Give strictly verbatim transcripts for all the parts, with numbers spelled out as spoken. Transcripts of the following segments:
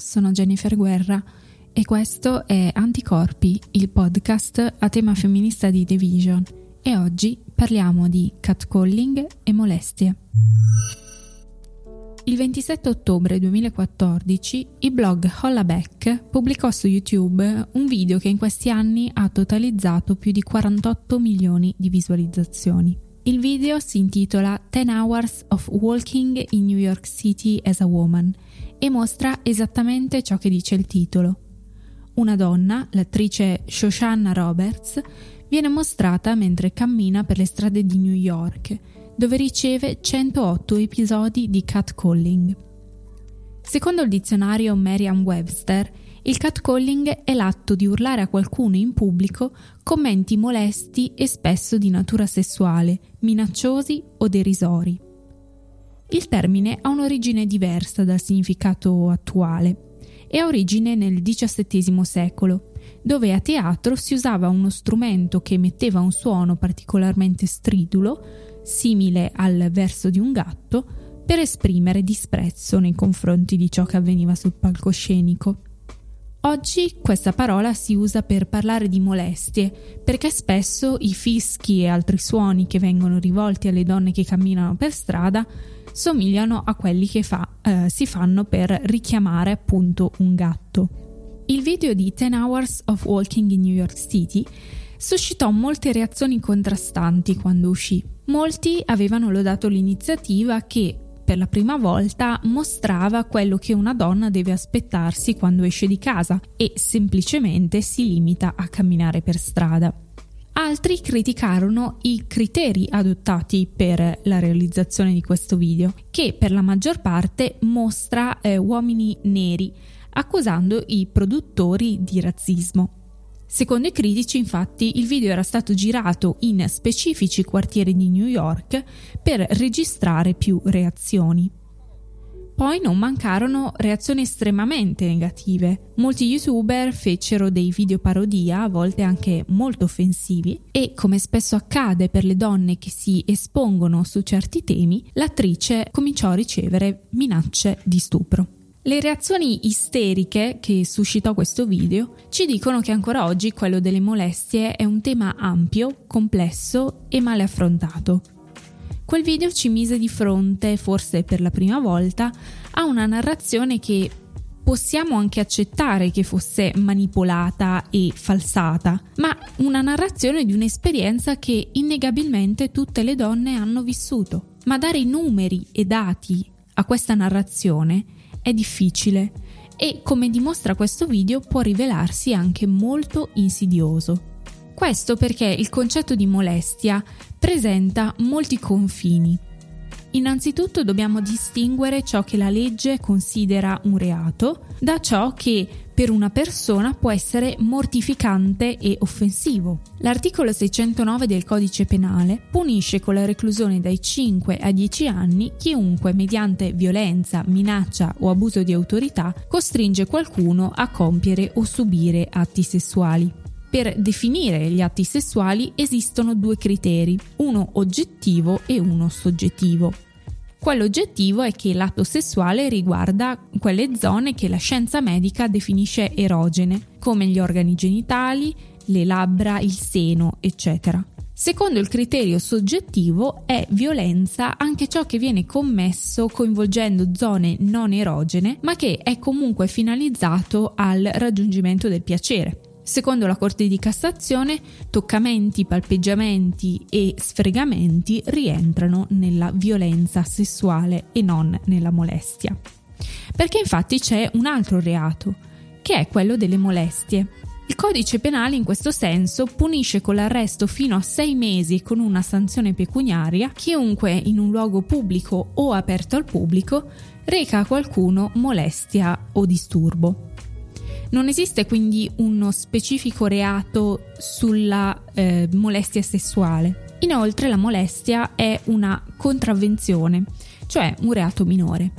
Io sono Jennifer Guerra e questo è Anticorpi, il podcast a tema femminista di The Vision, e oggi parliamo di catcalling e molestie. Il ventisette ottobre duemilaquattordici il blog Hollaback pubblicò su YouTube un video che in questi anni ha totalizzato più di quarantotto milioni di visualizzazioni. Il video si intitola ten hours of walking in New York City as a woman e mostra esattamente ciò che dice il titolo. Una donna, l'attrice Shoshanna Roberts, viene mostrata mentre cammina per le strade di New York, dove riceve centootto episodi di catcalling. Secondo il dizionario Merriam-Webster, il catcalling è l'atto di urlare a qualcuno in pubblico commenti molesti e spesso di natura sessuale, minacciosi o derisori. Il termine ha un'origine diversa dal significato attuale e ha origine nel diciassettesimo secolo, dove a teatro si usava uno strumento che emetteva un suono particolarmente stridulo, simile al verso di un gatto, per esprimere disprezzo nei confronti di ciò che avveniva sul palcoscenico. Oggi questa parola si usa per parlare di molestie, perché spesso i fischi e altri suoni che vengono rivolti alle donne che camminano per strada somigliano a quelli che fa, eh, si fanno per richiamare appunto un gatto. Il video di ten hours of walking in New York City suscitò molte reazioni contrastanti quando uscì. Molti avevano lodato l'iniziativa che, per la prima volta, mostrava quello che una donna deve aspettarsi quando esce di casa e semplicemente si limita a camminare per strada. Altri criticarono i criteri adottati per la realizzazione di questo video, che per la maggior parte mostra eh, uomini neri, accusando i produttori di razzismo. Secondo i critici, infatti, il video era stato girato in specifici quartieri di New York per registrare più reazioni. Poi non mancarono reazioni estremamente negative. Molti youtuber fecero dei video parodia, a volte anche molto offensivi, e, come spesso accade per le donne che si espongono su certi temi, l'attrice cominciò a ricevere minacce di stupro. Le reazioni isteriche che suscitò questo video ci dicono che ancora oggi quello delle molestie è un tema ampio, complesso e male affrontato. Quel video ci mise di fronte, forse per la prima volta, a una narrazione che possiamo anche accettare che fosse manipolata e falsata, ma una narrazione di un'esperienza che innegabilmente tutte le donne hanno vissuto. Ma dare numeri e dati a questa narrazione è difficile e, come dimostra questo video, può rivelarsi anche molto insidioso. Questo perché il concetto di molestia presenta molti confini. Innanzitutto dobbiamo distinguere ciò che la legge considera un reato da ciò che per una persona può essere mortificante e offensivo. L'articolo seicentonove del Codice Penale punisce con la reclusione dai cinque a dieci anni chiunque, mediante violenza, minaccia o abuso di autorità, costringe qualcuno a compiere o subire atti sessuali. Per definire gli atti sessuali esistono due criteri, uno oggettivo e uno soggettivo. Quello oggettivo è che l'atto sessuale riguarda quelle zone che la scienza medica definisce erogene, come gli organi genitali, le labbra, il seno, eccetera. Secondo il criterio soggettivo è violenza anche ciò che viene commesso coinvolgendo zone non erogene, ma che è comunque finalizzato al raggiungimento del piacere. Secondo la Corte di Cassazione, toccamenti, palpeggiamenti e sfregamenti rientrano nella violenza sessuale e non nella molestia. Perché infatti c'è un altro reato, che è quello delle molestie. Il Codice Penale in questo senso punisce con l'arresto fino a sei mesi e con una sanzione pecuniaria chiunque in un luogo pubblico o aperto al pubblico reca a qualcuno molestia o disturbo. Non esiste quindi uno specifico reato sulla eh, molestia sessuale. Inoltre la molestia è una contravvenzione, cioè un reato minore.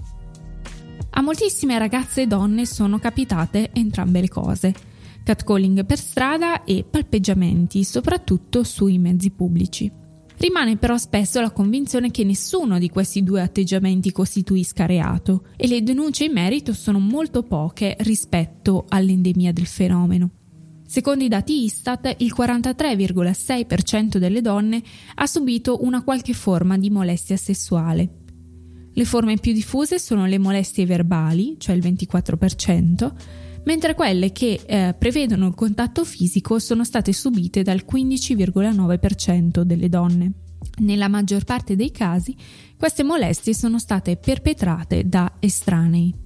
A moltissime ragazze e donne sono capitate entrambe le cose: catcalling per strada e palpeggiamenti, soprattutto sui mezzi pubblici. Rimane però spesso la convinzione che nessuno di questi due atteggiamenti costituisca reato e le denunce in merito sono molto poche rispetto all'endemia del fenomeno. Secondo i dati Istat, il quarantatré virgola sei per cento delle donne ha subito una qualche forma di molestia sessuale. Le forme più diffuse sono le molestie verbali, cioè il ventiquattro per cento, mentre quelle che eh, prevedono il contatto fisico sono state subite dal quindici virgola nove per cento delle donne. Nella maggior parte dei casi, queste molestie sono state perpetrate da estranei.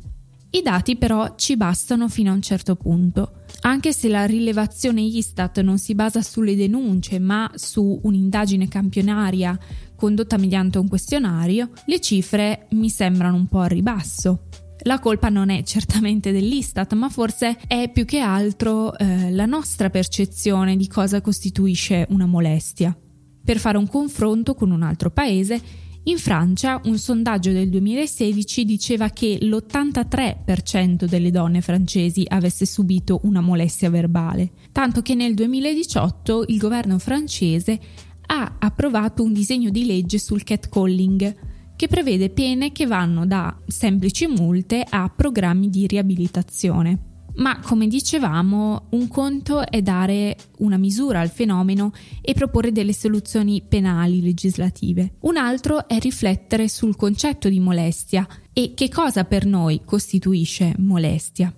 I dati però ci bastano fino a un certo punto. Anche se la rilevazione Istat non si basa sulle denunce ma su un'indagine campionaria condotta mediante un questionario, le cifre mi sembrano un po' a ribasso. La colpa non è certamente dell'Istat, ma forse è più che altro eh, la nostra percezione di cosa costituisce una molestia. Per fare un confronto con un altro paese, in Francia un sondaggio del duemilasedici diceva che l'ottantatré per cento delle donne francesi avesse subito una molestia verbale, tanto che nel duemiladiciotto il governo francese ha approvato un disegno di legge sul catcalling che prevede pene che vanno da semplici multe a programmi di riabilitazione. Ma come dicevamo, un conto è dare una misura al fenomeno e proporre delle soluzioni penali legislative. Un altro è riflettere sul concetto di molestia e che cosa per noi costituisce molestia.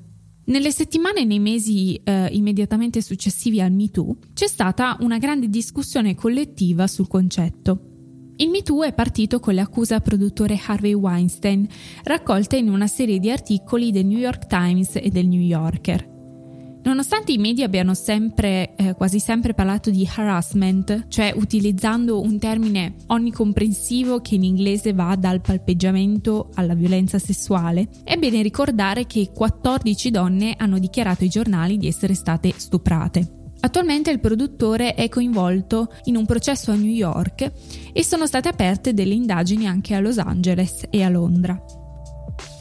Nelle settimane e nei mesi eh, immediatamente successivi al Me Too c'è stata una grande discussione collettiva sul concetto. Il Me Too è partito con le accuse al produttore Harvey Weinstein, raccolte in una serie di articoli del New York Times e del New Yorker. Nonostante i media abbiano sempre, eh, quasi sempre parlato di harassment, cioè utilizzando un termine onnicomprensivo che in inglese va dal palpeggiamento alla violenza sessuale, è bene ricordare che quattordici donne hanno dichiarato ai giornali di essere state stuprate. Attualmente il produttore è coinvolto in un processo a New York e sono state aperte delle indagini anche a Los Angeles e a Londra.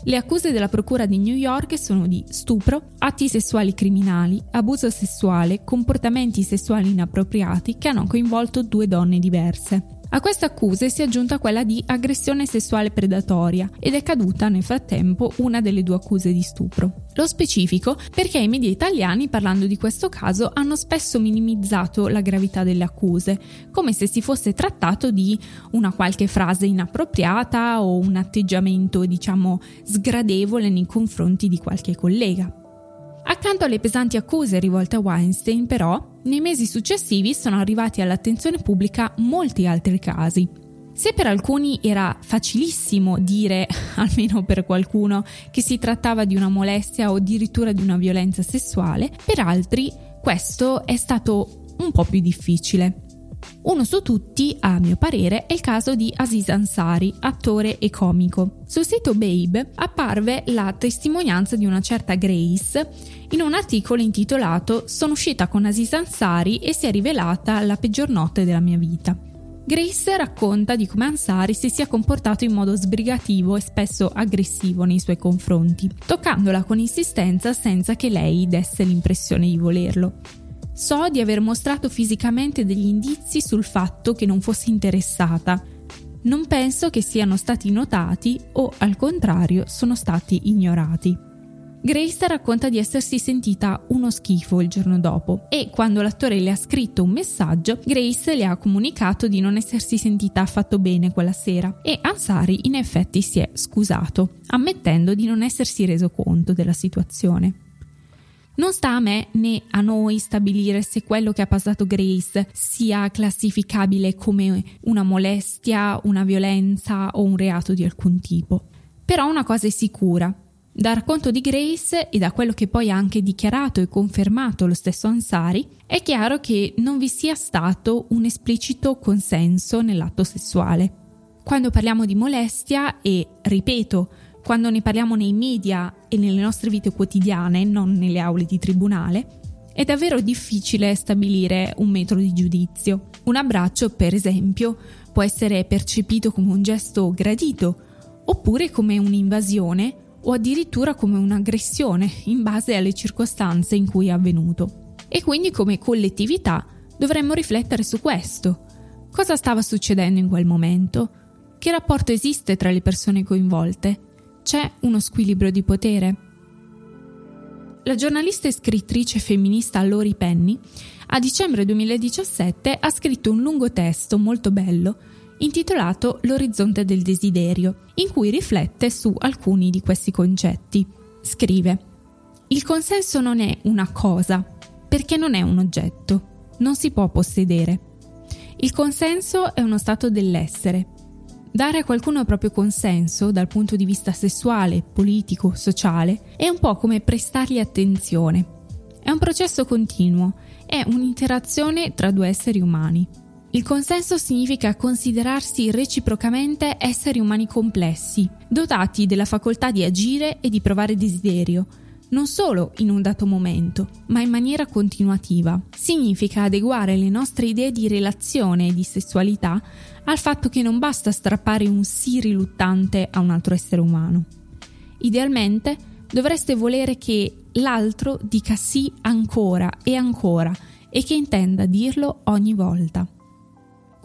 Le accuse della procura di New York sono di stupro, atti sessuali criminali, abuso sessuale, comportamenti sessuali inappropriati che hanno coinvolto due donne diverse. A queste accuse si è aggiunta quella di aggressione sessuale predatoria ed è caduta nel frattempo una delle due accuse di stupro. Lo specifico perché i media italiani, parlando di questo caso, hanno spesso minimizzato la gravità delle accuse, come se si fosse trattato di una qualche frase inappropriata o un atteggiamento, diciamo, sgradevole nei confronti di qualche collega. Accanto alle pesanti accuse rivolte a Weinstein, però, nei mesi successivi sono arrivati all'attenzione pubblica molti altri casi. Se per alcuni era facilissimo dire, almeno per qualcuno, che si trattava di una molestia o addirittura di una violenza sessuale, per altri questo è stato un po' più difficile. Uno su tutti, a mio parere, è il caso di Aziz Ansari, attore e comico. Sul sito Babe apparve la testimonianza di una certa Grace in un articolo intitolato «Sono uscita con Aziz Ansari e si è rivelata la peggior notte della mia vita». Grace racconta di come Ansari si sia comportato in modo sbrigativo e spesso aggressivo nei suoi confronti, toccandola con insistenza senza che lei desse l'impressione di volerlo. So di aver mostrato fisicamente degli indizi sul fatto che non fossi interessata. Non penso che siano stati notati o, al contrario, sono stati ignorati. Grace racconta di essersi sentita uno schifo il giorno dopo e, quando l'attore le ha scritto un messaggio, Grace le ha comunicato di non essersi sentita affatto bene quella sera e Ansari in effetti si è scusato, ammettendo di non essersi reso conto della situazione. Non sta a me né a noi stabilire se quello che ha passato Grace sia classificabile come una molestia, una violenza o un reato di alcun tipo. Però una cosa è sicura. Dal racconto di Grace e da quello che poi ha anche dichiarato e confermato lo stesso Ansari, è chiaro che non vi sia stato un esplicito consenso nell'atto sessuale. Quando parliamo di molestia, e ripeto, quando ne parliamo nei media e nelle nostre vite quotidiane, non nelle aule di tribunale, è davvero difficile stabilire un metro di giudizio. Un abbraccio, per esempio, può essere percepito come un gesto gradito, oppure come un'invasione o addirittura come un'aggressione in base alle circostanze in cui è avvenuto. E quindi come collettività dovremmo riflettere su questo. Cosa stava succedendo in quel momento? Che rapporto esiste tra le persone coinvolte? C'è uno squilibrio di potere? La giornalista e scrittrice femminista Lori Penny a dicembre duemiladiciassette ha scritto un lungo testo molto bello intitolato L'orizzonte del desiderio, in cui riflette su alcuni di questi concetti. Scrive: il consenso non è una cosa, perché non è un oggetto, non si può possedere. Il consenso è uno stato dell'essere. Dare a qualcuno il proprio consenso dal punto di vista sessuale, politico, sociale è un po' come prestargli attenzione. È un processo continuo, è un'interazione tra due esseri umani. Il consenso significa considerarsi reciprocamente esseri umani complessi, dotati della facoltà di agire e di provare desiderio, non solo in un dato momento, ma in maniera continuativa. Significa adeguare le nostre idee di relazione e di sessualità al fatto che non basta strappare un sì riluttante a un altro essere umano. Idealmente dovreste volere che l'altro dica sì ancora e ancora e che intenda dirlo ogni volta.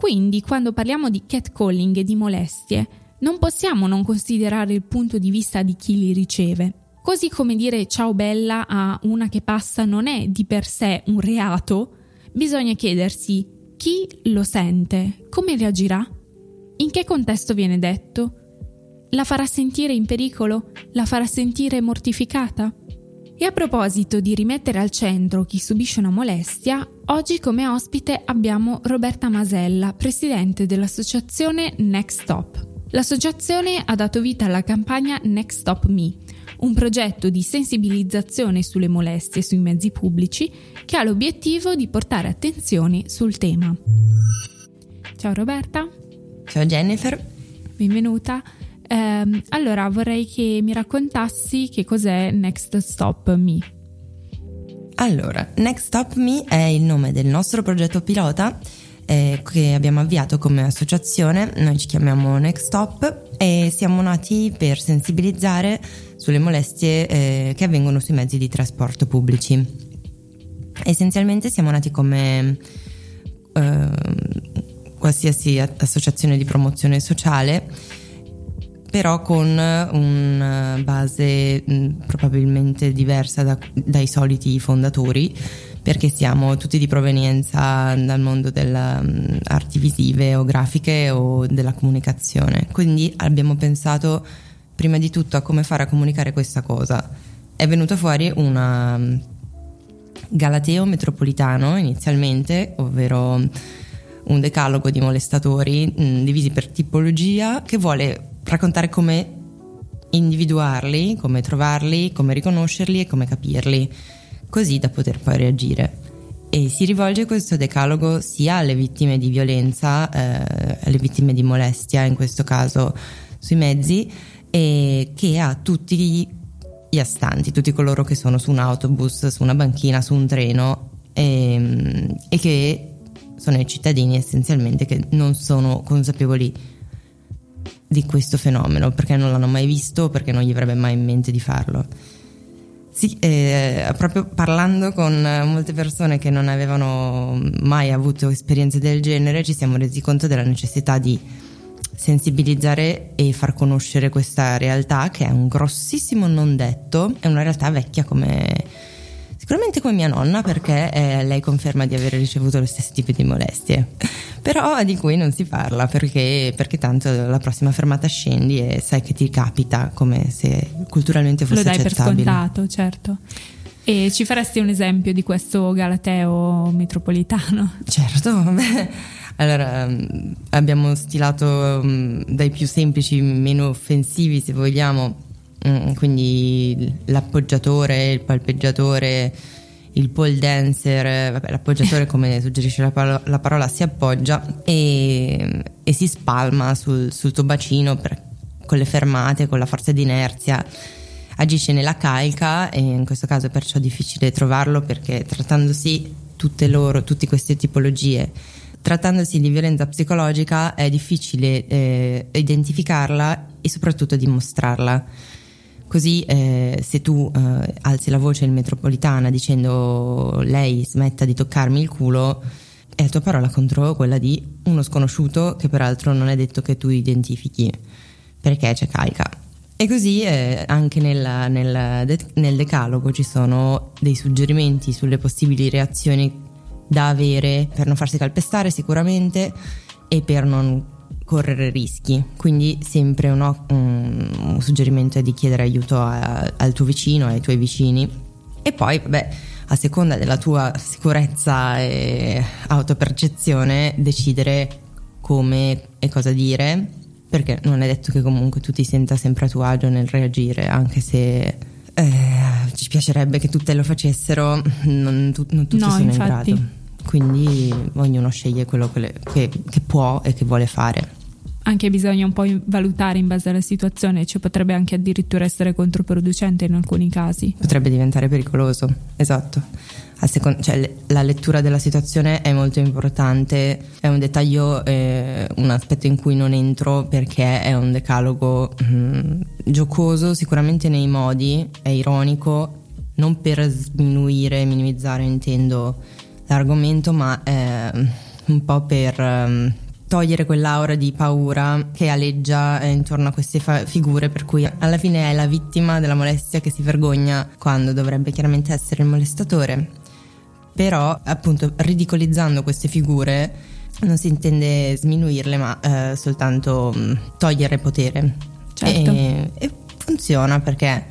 Quindi, quando parliamo di catcalling e di molestie, non possiamo non considerare il punto di vista di chi li riceve. Così come dire ciao bella a una che passa non è di per sé un reato, bisogna chiedersi chi lo sente, come reagirà, in che contesto viene detto, la farà sentire in pericolo, la farà sentire mortificata? E a proposito di rimettere al centro chi subisce una molestia, oggi come ospite abbiamo Roberta Masella, presidente dell'associazione Next Stop. L'associazione ha dato vita alla campagna NextStopMe, un progetto di sensibilizzazione sulle molestie sui mezzi pubblici che ha l'obiettivo di portare attenzione sul tema. Ciao Roberta. Ciao Jennifer. Benvenuta. Um, allora vorrei che mi raccontassi che cos'è NextStopMe. Allora, NextStopMe è il nome del nostro progetto pilota eh, che abbiamo avviato come associazione. Noi ci chiamiamo NextStop e siamo nati per sensibilizzare sulle molestie eh, che avvengono sui mezzi di trasporto pubblici. Essenzialmente siamo nati come eh, qualsiasi associazione di promozione sociale, però con una base probabilmente diversa da, dai soliti fondatori, perché siamo tutti di provenienza dal mondo delle arti visive o grafiche o della comunicazione. Quindi abbiamo pensato prima di tutto a come fare a comunicare questa cosa. È venuto fuori un galateo metropolitano inizialmente, ovvero un decalogo di molestatori mh, divisi per tipologia, che vuole raccontare come individuarli, come trovarli, come riconoscerli e come capirli, così da poter poi reagire. E si rivolge questo decalogo sia alle vittime di violenza, eh, alle vittime di molestia, in questo caso sui mezzi, e che a tutti gli astanti, tutti coloro che sono su un autobus, su una banchina, su un treno e, e che sono i cittadini essenzialmente che non sono consapevoli di questo fenomeno, perché non l'hanno mai visto, perché non gli avrebbe mai in mente di farlo. Sì, eh, proprio parlando con molte persone che non avevano mai avuto esperienze del genere, ci siamo resi conto della necessità di sensibilizzare e far conoscere questa realtà, che è un grossissimo non detto. È una realtà vecchia come sicuramente come mia nonna, perché eh, lei conferma di aver ricevuto lo stesso tipo di molestie, però di cui non si parla perché, perché tanto la prossima fermata scendi e sai che ti capita, come se culturalmente fosse accettabile. Lo dai per scontato, certo. E ci faresti un esempio di questo galateo metropolitano? Certo, beh, allora abbiamo stilato dai più semplici, meno offensivi se vogliamo, quindi l'appoggiatore, il palpeggiatore, il pole dancer. Vabbè, l'appoggiatore, come suggerisce la parola, la parola si appoggia e, e si spalma sul, sul tuo bacino per, con le fermate, con la forza di inerzia, agisce nella calca, e in questo caso è perciò difficile trovarlo, perché trattandosi tutte loro, tutte queste tipologie, trattandosi di violenza psicologica è difficile eh, identificarla e soprattutto dimostrarla. Così eh, se tu eh, alzi la voce in metropolitana dicendo lei smetta di toccarmi il culo, è la tua parola contro quella di uno sconosciuto che peraltro non è detto che tu identifichi, perché c'è calca. E così eh, anche nella, nella de- nel decalogo ci sono dei suggerimenti sulle possibili reazioni da avere per non farsi calpestare sicuramente e per non correre rischi. Quindi sempre uno, un, un suggerimento è di chiedere aiuto a, al tuo vicino, ai tuoi vicini. E poi vabbè, a seconda della tua sicurezza e autopercezione, decidere come e cosa dire, perché non è detto che comunque tu ti senta sempre a tuo agio nel reagire, anche se eh, ci piacerebbe che tutte lo facessero, non, tu, non tutti no, sono infatti. in grado. Quindi ognuno sceglie quello che, che, che può e che vuole fare. Anche bisogna un po' valutare in base alla situazione, cioè potrebbe anche addirittura essere controproducente in alcuni casi. Potrebbe diventare pericoloso, esatto. A seconda, cioè, la lettura della situazione è molto importante, è un dettaglio, eh, un aspetto in cui non entro perché è un decalogo mh, giocoso sicuramente nei modi, è ironico, non per sminuire, minimizzare intendo l'argomento, ma eh, un po' per... Eh, togliere quell'aura di paura che aleggia intorno a queste fa- figure, per cui alla fine è la vittima della molestia che si vergogna quando dovrebbe chiaramente essere il molestatore. Però appunto ridicolizzando queste figure non si intende sminuirle, ma eh, soltanto mh, togliere potere. Certo. E, e funziona, perché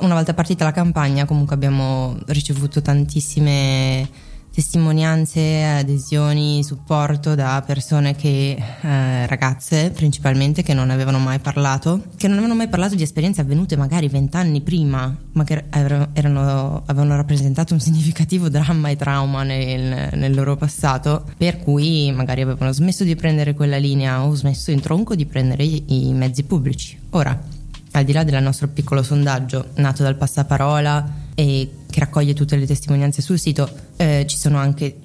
una volta partita la campagna comunque abbiamo ricevuto tantissime testimonianze, adesioni, supporto da persone che, eh, ragazze principalmente, che non avevano mai parlato, che non avevano mai parlato di esperienze avvenute magari vent'anni prima, ma che erano, avevano rappresentato un significativo dramma e trauma nel, nel loro passato, per cui magari avevano smesso di prendere quella linea o smesso in tronco di prendere i mezzi pubblici. Ora, al di là del nostro piccolo sondaggio nato dal passaparola e che raccoglie tutte le testimonianze sul sito, eh, ci sono anche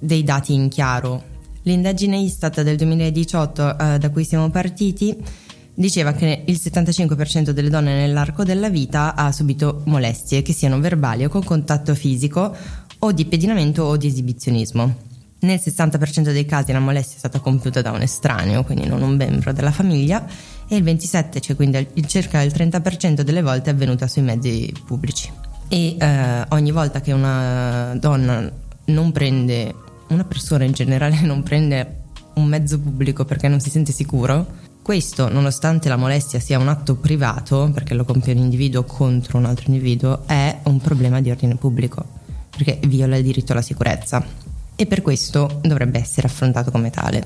dei dati in chiaro. L'indagine Istat del duemiladiciotto, eh, da cui siamo partiti, diceva che il settantacinque per cento delle donne nell'arco della vita ha subito molestie, che siano verbali o con contatto fisico o di pedinamento o di esibizionismo. Nel sessanta per cento dei casi la molestia è stata compiuta da un estraneo, quindi non un membro della famiglia, e il ventisette, cioè quindi il, circa il trenta per cento delle volte è avvenuta sui mezzi pubblici. E eh, ogni volta che una donna non prende, una persona in generale non prende un mezzo pubblico perché non si sente sicuro, questo, nonostante la molestia sia un atto privato, perché lo compie un individuo contro un altro individuo, è un problema di ordine pubblico, perché viola il diritto alla sicurezza, e per questo dovrebbe essere affrontato come tale.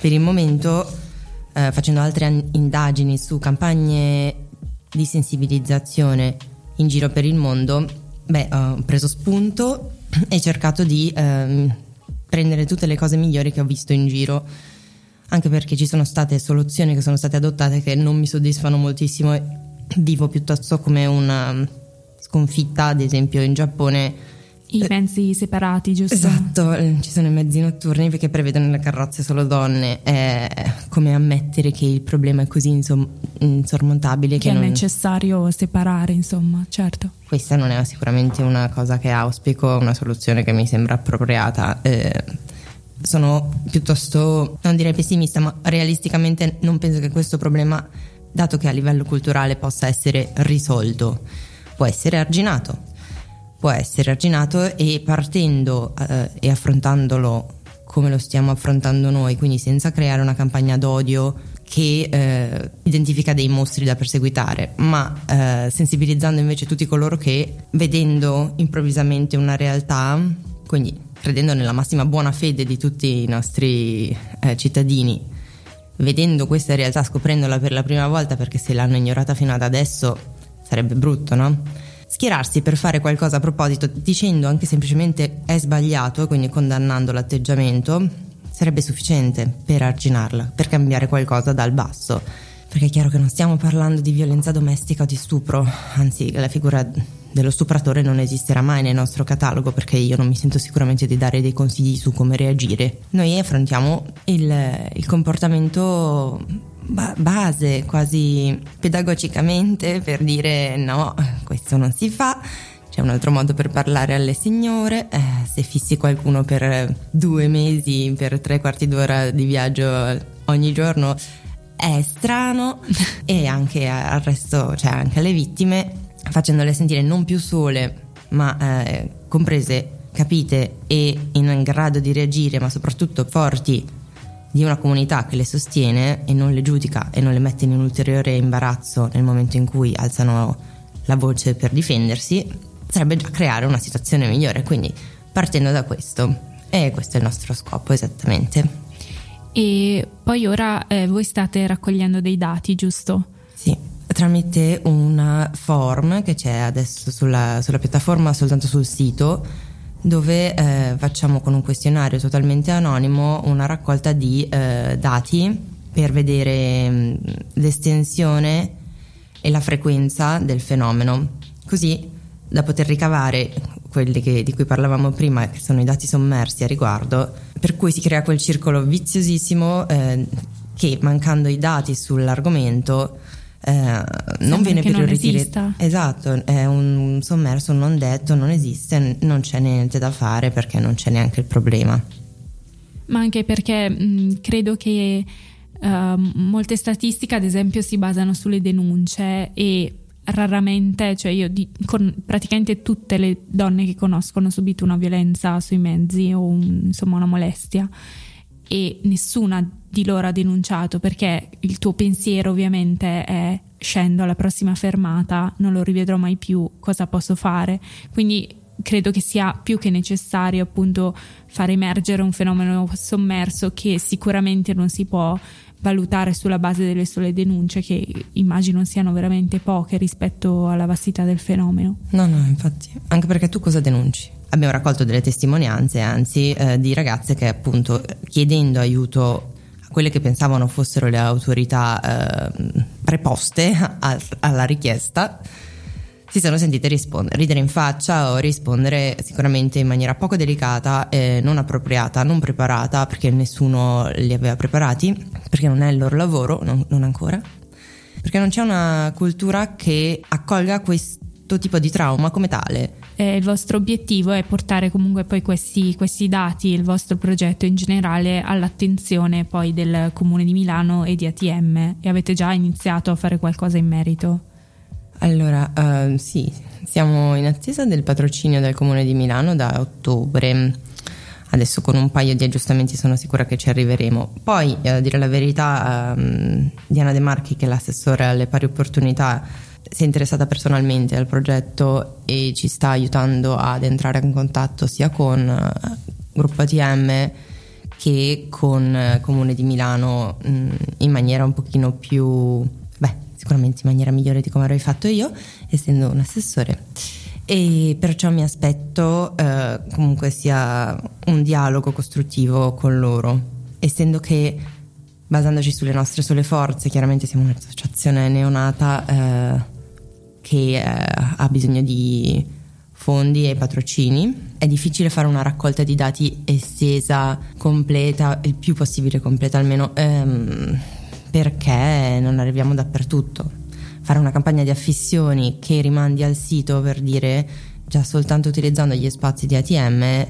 Per il momento, eh, facendo altre an- indagini su campagne di sensibilizzazione in giro per il mondo, beh, ho preso spunto e cercato di ehm, prendere tutte le cose migliori che ho visto in giro, anche perché ci sono state soluzioni che sono state adottate che non mi soddisfano moltissimo e vivo piuttosto come una sconfitta. Ad esempio in Giappone i mezzi separati, giusto? Esatto, ci sono i mezzi notturni perché prevedono le carrozze solo donne. È come ammettere che il problema è così insom- insormontabile che, che non... è necessario separare, insomma, certo. Questa non è sicuramente una cosa che auspico, una soluzione che mi sembra appropriata. Eh, sono piuttosto, non direi pessimista, ma realisticamente non penso che questo problema, dato che a livello culturale possa essere risolto, può essere arginato. Può essere arginato e partendo eh, e affrontandolo come lo stiamo affrontando noi, quindi senza creare una campagna d'odio che eh, identifica dei mostri da perseguitare, ma eh, sensibilizzando invece tutti coloro che, vedendo improvvisamente una realtà, quindi credendo nella massima buona fede di tutti i nostri eh, cittadini, vedendo questa realtà, scoprendola per la prima volta, perché se l'hanno ignorata fino ad adesso sarebbe brutto, no? Schierarsi per fare qualcosa a proposito, dicendo anche semplicemente è sbagliato, quindi condannando l'atteggiamento, sarebbe sufficiente per arginarla, per cambiare qualcosa dal basso, perché è chiaro che non stiamo parlando di violenza domestica o di stupro, anzi la figura dello stupratore non esisterà mai nel nostro catalogo, perché io non mi sento sicuramente di dare dei consigli su come reagire. Noi affrontiamo il, il comportamento base, quasi pedagogicamente, per dire no, questo non si fa, c'è un altro modo per parlare alle signore. Eh, se fissi qualcuno per due mesi, per tre quarti d'ora di viaggio ogni giorno, è strano. E anche al resto, cioè anche alle vittime, facendole sentire non più sole, ma eh, comprese, capite e in grado di reagire, ma soprattutto forti, di una comunità che le sostiene e non le giudica e non le mette in un ulteriore imbarazzo nel momento in cui alzano la voce per difendersi, sarebbe già creare una situazione migliore. Quindi partendo da questo, e questo è il nostro scopo esattamente. E poi ora eh, voi state raccogliendo dei dati, giusto? Sì, tramite una form che c'è adesso sulla, sulla piattaforma, soltanto sul sito, dove eh, facciamo con un questionario totalmente anonimo una raccolta di eh, dati per vedere mh, l'estensione e la frequenza del fenomeno, così da poter ricavare quelli che, di cui parlavamo prima, che sono i dati sommersi a riguardo, per cui si crea quel circolo viziosissimo eh, che, mancando i dati sull'argomento, Eh, non viene priorizzato. Esatto, è un sommerso, un non detto, non esiste, non c'è niente da fare perché non c'è neanche il problema. Ma anche perché mh, credo che uh, molte statistiche, ad esempio, si basano sulle denunce e raramente, cioè io di, con praticamente tutte le donne che conosco hanno subito una violenza sui mezzi o un, insomma una molestia, e nessuna di loro ha denunciato, perché il tuo pensiero ovviamente è: scendo alla prossima fermata, non lo rivedrò mai più, cosa posso fare? Quindi credo che sia più che necessario appunto far emergere un fenomeno sommerso che sicuramente non si può valutare sulla base delle sole denunce, che immagino siano veramente poche rispetto alla vastità del fenomeno. No, no, infatti, anche perché tu cosa denunci? Abbiamo raccolto delle testimonianze, anzi, eh, di ragazze che appunto, chiedendo aiuto a quelle che pensavano fossero le autorità eh, preposte a, alla richiesta, si sono sentite rispondere, ridere in faccia o rispondere sicuramente in maniera poco delicata, eh, non appropriata, non preparata, perché nessuno li aveva preparati, perché non è il loro lavoro, non, non ancora, perché non c'è una cultura che accolga questo tipo di trauma come tale. Eh, il vostro obiettivo è portare comunque poi questi, questi dati, il vostro progetto in generale, all'attenzione poi del Comune di Milano e di A T M, e avete già iniziato a fare qualcosa in merito? Allora, uh, sì, siamo in attesa del patrocinio del Comune di Milano da ottobre. Adesso con un paio di aggiustamenti sono sicura che ci arriveremo. Poi, a dire la verità, um, Diana De Marchi, che è l'assessore alle pari opportunità, si è interessata personalmente al progetto e ci sta aiutando ad entrare in contatto sia con Gruppo A T M che con Comune di Milano, mh, in maniera un pochino più... beh, sicuramente in maniera migliore di come avrei fatto io, essendo un assessore, e perciò mi aspetto eh, comunque sia un dialogo costruttivo con loro, essendo che, basandoci sulle nostre sole forze, chiaramente siamo un'associazione neonata eh, che eh, ha bisogno di fondi e patrocini, è difficile fare una raccolta di dati estesa, completa, il più possibile completa almeno, ehm, perché non arriviamo dappertutto. Fare una campagna di affissioni che rimandi al sito, per dire, già soltanto utilizzando gli spazi di A T M,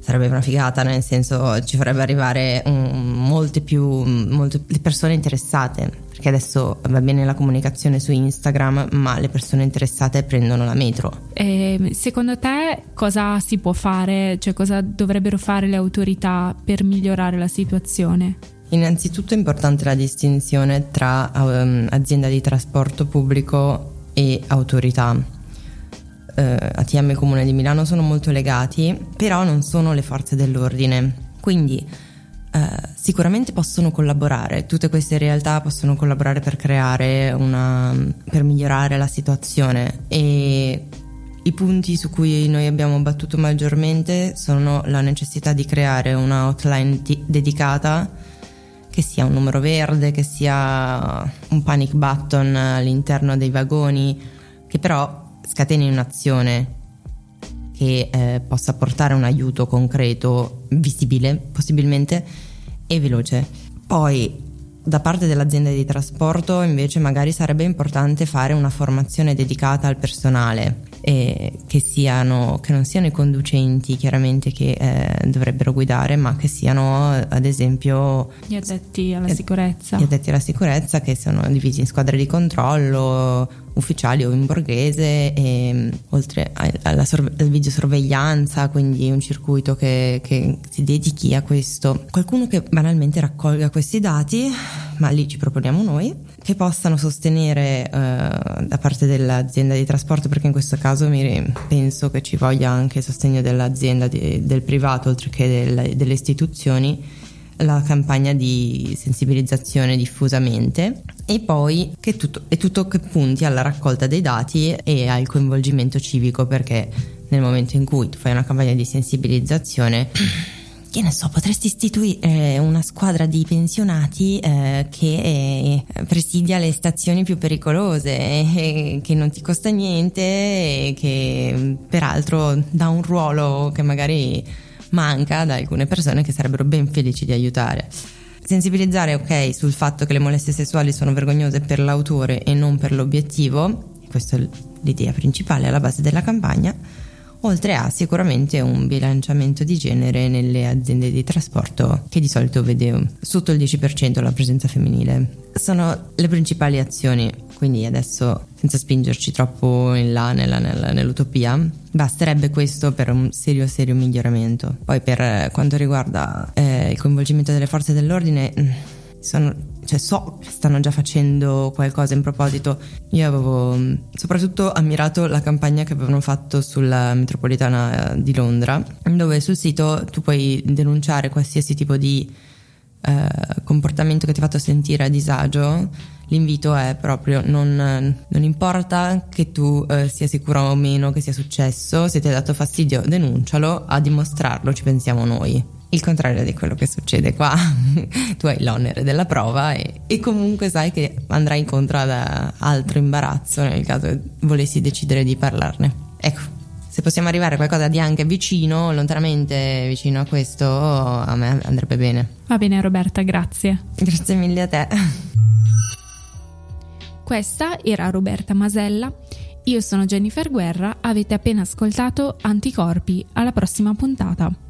sarebbe una figata, nel senso ci farebbe arrivare um, molte più molte, le persone interessate, perché adesso va bene la comunicazione su Instagram, ma le persone interessate prendono la metro. Eh, secondo te cosa si può fare, cioè cosa dovrebbero fare le autorità per migliorare la situazione? Innanzitutto è importante la distinzione tra um, azienda di trasporto pubblico e autorità. uh, A T M e Comune di Milano sono molto legati, però non sono le forze dell'ordine, quindi uh, sicuramente possono collaborare, tutte queste realtà possono collaborare per creare una, per migliorare la situazione. E i punti su cui noi abbiamo battuto maggiormente sono la necessità di creare una hotline t- dedicata, che sia un numero verde, che sia un panic button all'interno dei vagoni, che però scateni un'azione che eh, possa portare un aiuto concreto, visibile possibilmente, e veloce. Poi da parte dell'azienda di trasporto invece magari sarebbe importante fare una formazione dedicata al personale, eh, che siano, che non siano i conducenti chiaramente che eh, dovrebbero guidare, ma che siano ad esempio gli addetti alla sicurezza. Gli addetti alla sicurezza, che sono divisi in squadre di controllo, ufficiali o in borghese, e, oltre alla sorve- videosorveglianza, quindi un circuito che, che si dedichi a questo. Qualcuno che banalmente raccolga questi dati, ma lì ci proponiamo noi, che possano sostenere eh, da parte dell'azienda di trasporto, perché in questo caso mi penso che ci voglia anche il sostegno dell'azienda, di, del privato, oltre che del, delle istituzioni, la campagna di sensibilizzazione diffusamente, e poi che tutto, è tutto che punti alla raccolta dei dati e al coinvolgimento civico, perché nel momento in cui tu fai una campagna di sensibilizzazione, che ne so, potresti istituire una squadra di pensionati eh, che presidia le stazioni più pericolose, eh, che non ti costa niente e che peraltro dà un ruolo che magari manca ad alcune persone che sarebbero ben felici di aiutare. Sensibilizzare, ok, sul fatto che le molestie sessuali sono vergognose per l'autore e non per l'obiettivo, questa è l'idea principale alla base della campagna, oltre a sicuramente un bilanciamento di genere nelle aziende di trasporto, che di solito vede sotto il dieci per cento la presenza femminile. Sono le principali azioni, quindi adesso, senza spingerci troppo in là nella, nella, nell'utopia, basterebbe questo per un serio serio miglioramento. Poi per quanto riguarda eh, il coinvolgimento delle forze dell'ordine, sono, cioè so che stanno già facendo qualcosa in proposito. Io avevo soprattutto ammirato la campagna che avevano fatto sulla metropolitana di Londra, dove sul sito tu puoi denunciare qualsiasi tipo di eh, comportamento che ti ha fatto sentire a disagio. L'invito è proprio non, non importa che tu eh, sia sicura o meno che sia successo, se ti ha dato fastidio denuncialo, a dimostrarlo ci pensiamo noi. Il contrario di quello che succede qua, tu hai l'onere della prova e, e comunque sai che andrai incontro ad altro imbarazzo nel caso volessi decidere di parlarne. Ecco, se possiamo arrivare a qualcosa di anche vicino, lontanamente vicino a questo, a me andrebbe bene. Va bene Roberta, grazie. Grazie mille a te. Questa era Roberta Masella, io sono Jennifer Guerra, avete appena ascoltato Anticorpi, alla prossima puntata.